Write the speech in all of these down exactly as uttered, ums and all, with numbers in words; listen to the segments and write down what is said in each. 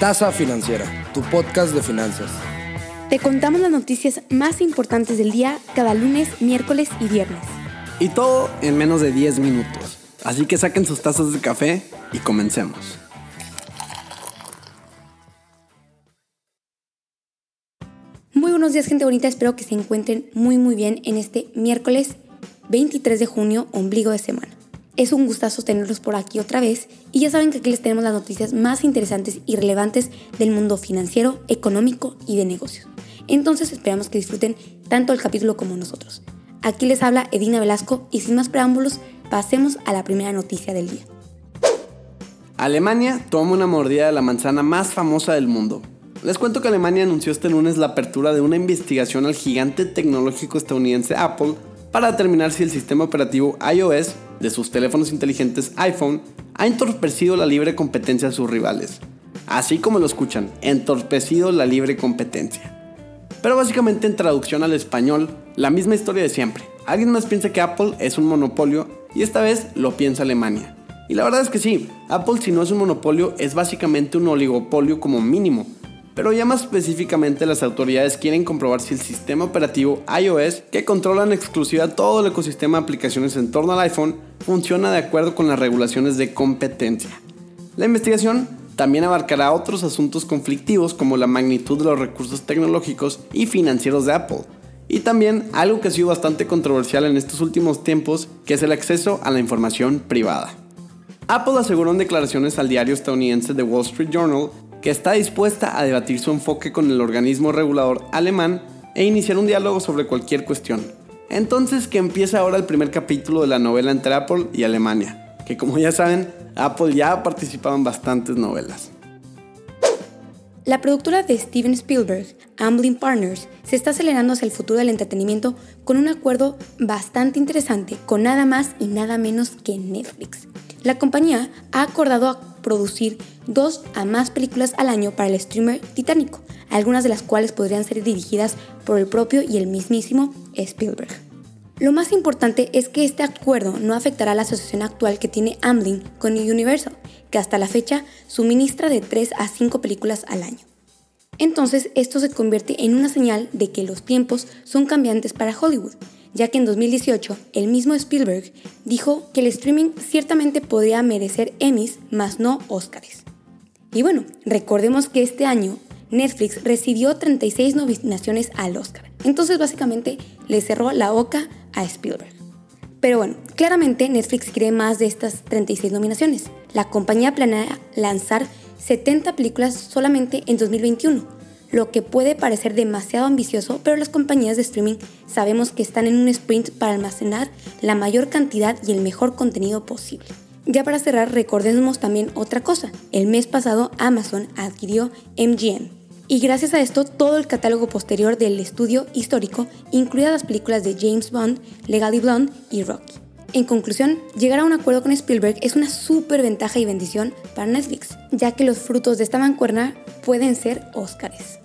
Taza Financiera, tu podcast de finanzas. Te contamos las noticias más importantes del día cada lunes, miércoles y viernes. Y todo en menos de diez minutos. Así que saquen sus tazas de café y comencemos. Muy buenos días, gente bonita. Espero que se encuentren muy muy bien en este miércoles veintitrés de junio, ombligo de semana. Es un gustazo tenerlos por aquí otra vez y ya saben que aquí les tenemos las noticias más interesantes y relevantes del mundo financiero, económico y de negocios. Entonces esperamos que disfruten tanto el capítulo como nosotros. Aquí les habla Edina Velasco y sin más preámbulos, pasemos a la primera noticia del día. Alemania toma una mordida de la manzana más famosa del mundo. Les cuento que Alemania anunció este lunes la apertura de una investigación al gigante tecnológico estadounidense Apple para determinar si el sistema operativo iOS de sus teléfonos inteligentes iPhone ha entorpecido la libre competencia de sus rivales. Así como lo escuchan, entorpecido la libre competencia. Pero básicamente en traducción al español, la misma historia de siempre. Alguien más piensa que Apple es un monopolio y esta vez lo piensa Alemania. Y la verdad es que sí, Apple si no es un monopolio es básicamente un oligopolio como mínimo. Pero ya más específicamente las autoridades quieren comprobar si el sistema operativo iOS, que controla en exclusiva todo el ecosistema de aplicaciones en torno al iPhone, funciona de acuerdo con las regulaciones de competencia. La investigación también abarcará otros asuntos conflictivos como la magnitud de los recursos tecnológicos y financieros de Apple, y también algo que ha sido bastante controversial en estos últimos tiempos, que es el acceso a la información privada. Apple aseguró en declaraciones al diario estadounidense The Wall Street Journal que está dispuesta a debatir su enfoque con el organismo regulador alemán e iniciar un diálogo sobre cualquier cuestión. Entonces que empieza ahora el primer capítulo de la novela entre Apple y Alemania, que como ya saben, Apple ya ha participado en bastantes novelas. La productora de Steven Spielberg, Amblin Partners, se está acelerando hacia el futuro del entretenimiento con un acuerdo bastante interesante con nada más y nada menos que Netflix. La compañía ha acordado producir dos a más películas al año para el streamer titánico, algunas de las cuales podrían ser dirigidas por el propio y el mismísimo Spielberg. Lo más importante es que este acuerdo no afectará a la asociación actual que tiene Amblin con Universal, que hasta la fecha suministra de tres a cinco películas al año. Entonces, esto se convierte en una señal de que los tiempos son cambiantes para Hollywood, ya que en dos mil dieciocho el mismo Spielberg dijo que el streaming ciertamente podía merecer Emmys, mas no Oscars. Y bueno, recordemos que este año Netflix recibió treinta y seis nominaciones al Oscar, entonces básicamente le cerró la boca a Spielberg. Pero bueno, claramente Netflix quiere más de estas treinta y seis nominaciones. La compañía planea lanzar setenta películas solamente en dos mil veintiuno, lo que puede parecer demasiado ambicioso, pero las compañías de streaming sabemos que están en un sprint para almacenar la mayor cantidad y el mejor contenido posible. Ya para cerrar, recordemos también otra cosa. El mes pasado Amazon adquirió M G M y gracias a esto todo el catálogo posterior del estudio histórico, incluidas las películas de James Bond, Legally Blonde y Rocky. En conclusión, llegar a un acuerdo con Spielberg es una súper ventaja y bendición para Netflix, ya que los frutos de esta mancuerna pueden ser Óscares.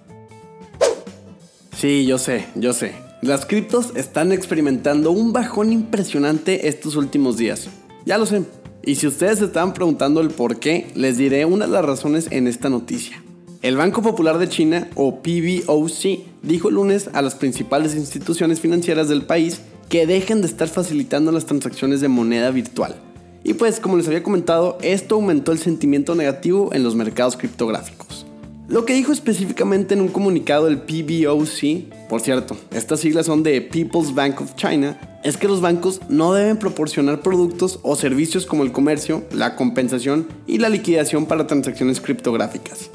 Sí, yo sé, yo sé. Las criptos están experimentando un bajón impresionante estos últimos días. Ya lo sé. Y si ustedes se estaban preguntando el por qué, les diré una de las razones en esta noticia. El Banco Popular de China, o P B O C, dijo el lunes a las principales instituciones financieras del país que dejen de estar facilitando las transacciones de moneda virtual. Y pues, como les había comentado, esto aumentó el sentimiento negativo en los mercados criptográficos. Lo que dijo específicamente en un comunicado el P B O C, por cierto, estas siglas son de People's Bank of China, es que los bancos no deben proporcionar productos o servicios como el comercio, la compensación y la liquidación para transacciones criptográficas.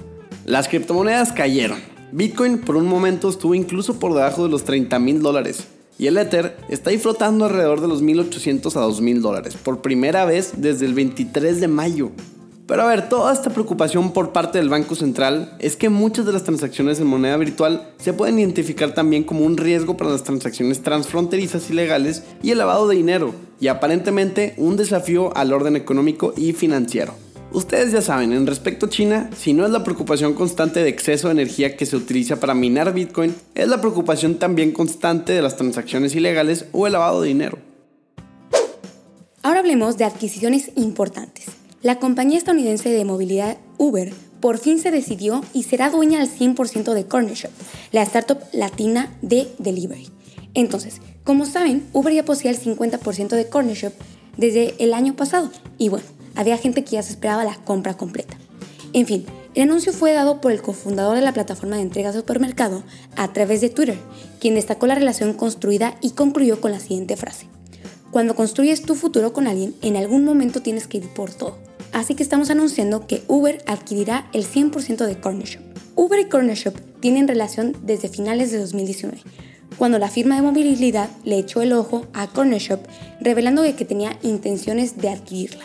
Las criptomonedas cayeron. Bitcoin por un momento estuvo incluso por debajo de los treinta mil dólares y el Ether está ahí flotando alrededor de los mil ochocientos a dos mil dólares por primera vez desde el veintitrés de mayo. Pero a ver, toda esta preocupación por parte del Banco Central es que muchas de las transacciones en moneda virtual se pueden identificar también como un riesgo para las transacciones transfronterizas ilegales y el lavado de dinero, y aparentemente un desafío al orden económico y financiero. Ustedes ya saben, en respecto a China, si no es la preocupación constante de exceso de energía que se utiliza para minar Bitcoin, es la preocupación también constante de las transacciones ilegales o el lavado de dinero. Ahora hablemos de adquisiciones importantes. La compañía estadounidense de movilidad Uber por fin se decidió y será dueña al cien por ciento de CornerShop, la startup latina de delivery. Entonces, como saben, Uber ya poseía el cincuenta por ciento de CornerShop desde el año pasado y bueno, había gente que ya se esperaba la compra completa. En fin, el anuncio fue dado por el cofundador de la plataforma de entregas de supermercado a través de Twitter, quien destacó la relación construida y concluyó con la siguiente frase: cuando construyes tu futuro con alguien, en algún momento tienes que ir por todo. Así que estamos anunciando que Uber adquirirá el cien por ciento de CornerShop. Uber y CornerShop tienen relación desde finales de dos mil diecinueve, cuando la firma de movilidad le echó el ojo a CornerShop, revelando que tenía intenciones de adquirirla.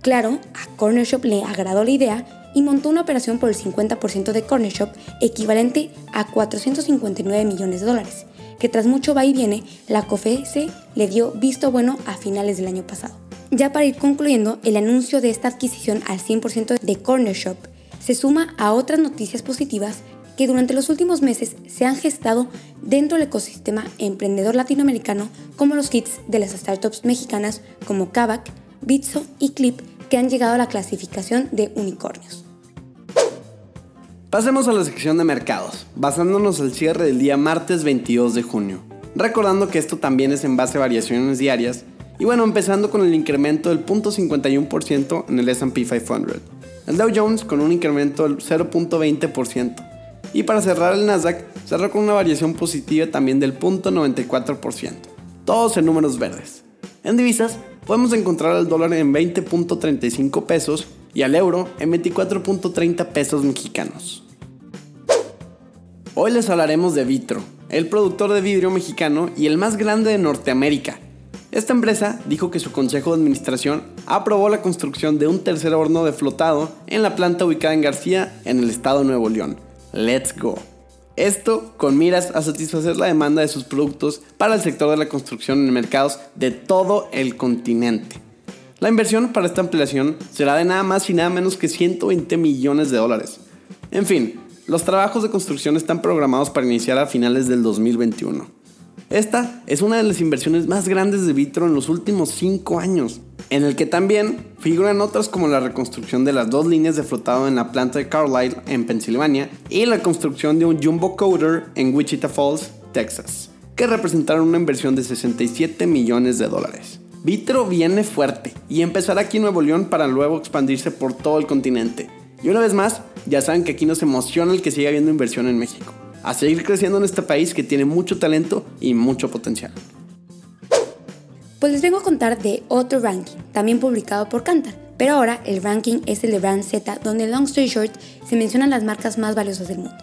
Claro, a CornerShop le agradó la idea y montó una operación por el cincuenta por ciento de CornerShop, equivalente a cuatrocientos cincuenta y nueve millones de dólares, que tras mucho va y viene, la Cofece le dio visto bueno a finales del año pasado. Ya para ir concluyendo, el anuncio de esta adquisición al cien por ciento de CornerShop se suma a otras noticias positivas que durante los últimos meses se han gestado dentro del ecosistema emprendedor latinoamericano, como los kits de las startups mexicanas como Kavak, Bitso y Clip, que han llegado a la clasificación de unicornios. Pasemos a la sección de mercados, basándonos al cierre del día martes veintidós de junio, recordando que esto también es en base a variaciones diarias, y bueno, empezando con el incremento del cero punto cincuenta y uno por ciento en el ese and pe quinientos, el Dow Jones con un incremento del cero punto veinte por ciento, y para cerrar el Nasdaq cerró con una variación positiva también del cero punto noventa y cuatro por ciento, todos en números verdes. En divisas, podemos encontrar al dólar en veinte punto treinta y cinco pesos y al euro en veinticuatro punto treinta pesos mexicanos. Hoy les hablaremos de Vitro, el productor de vidrio mexicano y el más grande de Norteamérica. Esta empresa dijo que su consejo de administración aprobó la construcción de un tercer horno de flotado en la planta ubicada en García, en el estado de Nuevo León. ¡Let's go! Esto con miras a satisfacer la demanda de sus productos para el sector de la construcción en mercados de todo el continente. La inversión para esta ampliación será de nada más y nada menos que ciento veinte millones de dólares. En fin, los trabajos de construcción están programados para iniciar a finales del dos mil veintiuno. Esta es una de las inversiones más grandes de Vitro en los últimos cinco años, en el que también figuran otras como la reconstrucción de las dos líneas de flotado en la planta de Carlisle en Pensilvania y la construcción de un jumbo coater en Wichita Falls, Texas, que representaron una inversión de sesenta y siete millones de dólares. Vitro viene fuerte y empezará aquí en Nuevo León para luego expandirse por todo el continente. Y una vez más, ya saben que aquí nos emociona el que siga habiendo inversión en México, a seguir creciendo en este país que tiene mucho talento y mucho potencial. Pues les vengo a contar de otro ranking, también publicado por Kantar, pero ahora el ranking es el de Brand Z, donde long story short se mencionan las marcas más valiosas del mundo.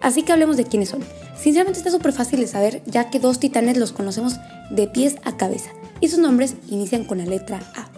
Así que hablemos de quiénes son. Sinceramente está súper fácil de saber, ya que dos titanes los conocemos de pies a cabeza, y sus nombres inician con la letra A.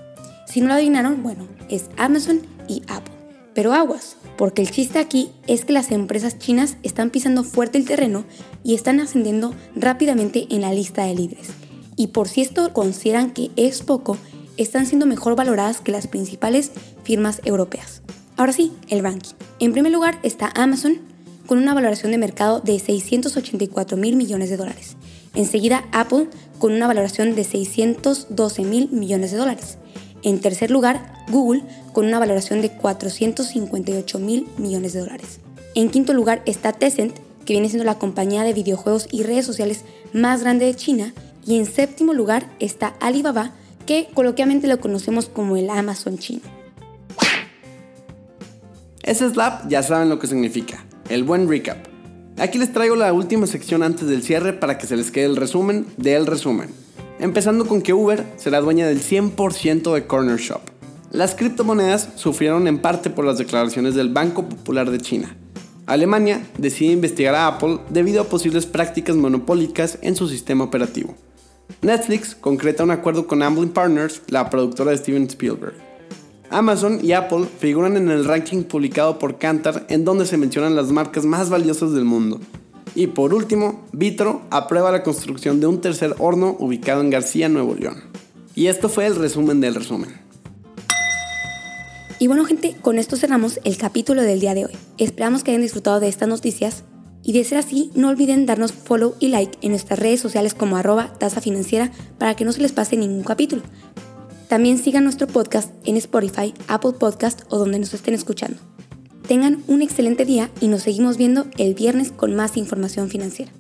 Si no lo adivinaron, bueno, es Amazon y Apple. Pero aguas, porque el chiste aquí es que las empresas chinas están pisando fuerte el terreno y están ascendiendo rápidamente en la lista de líderes. Y por si esto consideran que es poco, están siendo mejor valoradas que las principales firmas europeas. Ahora sí, el ranking. En primer lugar está Amazon, con una valoración de mercado de seiscientos ochenta y cuatro mil millones de dólares. Enseguida Apple, con una valoración de seiscientos doce mil millones de dólares. En tercer lugar, Google, con una valoración de cuatrocientos cincuenta y ocho mil millones de dólares. En quinto lugar está Tencent, que viene siendo la compañía de videojuegos y redes sociales más grande de China. Y en séptimo lugar está Alibaba, que coloquialmente lo conocemos como el Amazon chino. Ese slap ya saben lo que significa, el buen recap. Aquí les traigo la última sección antes del cierre para que se les quede el resumen del resumen. Empezando con que Uber será dueña del cien por ciento de CornerShop. Las criptomonedas sufrieron en parte por las declaraciones del Banco Popular de China. Alemania decide investigar a Apple debido a posibles prácticas monopólicas en su sistema operativo. Netflix concreta un acuerdo con Amblin Partners, la productora de Steven Spielberg. Amazon y Apple figuran en el ranking publicado por Kantar, en donde se mencionan las marcas más valiosas del mundo. Y por último, Vitro aprueba la construcción de un tercer horno ubicado en García, Nuevo León. Y esto fue el resumen del resumen. Y bueno gente, con esto cerramos el capítulo del día de hoy. Esperamos que hayan disfrutado de estas noticias. Y de ser así, no olviden darnos follow y like en nuestras redes sociales como arroba Taza Financiera para que no se les pase ningún capítulo. También sigan nuestro podcast en Spotify, Apple Podcast o donde nos estén escuchando. Tengan un excelente día y nos seguimos viendo el viernes con más información financiera.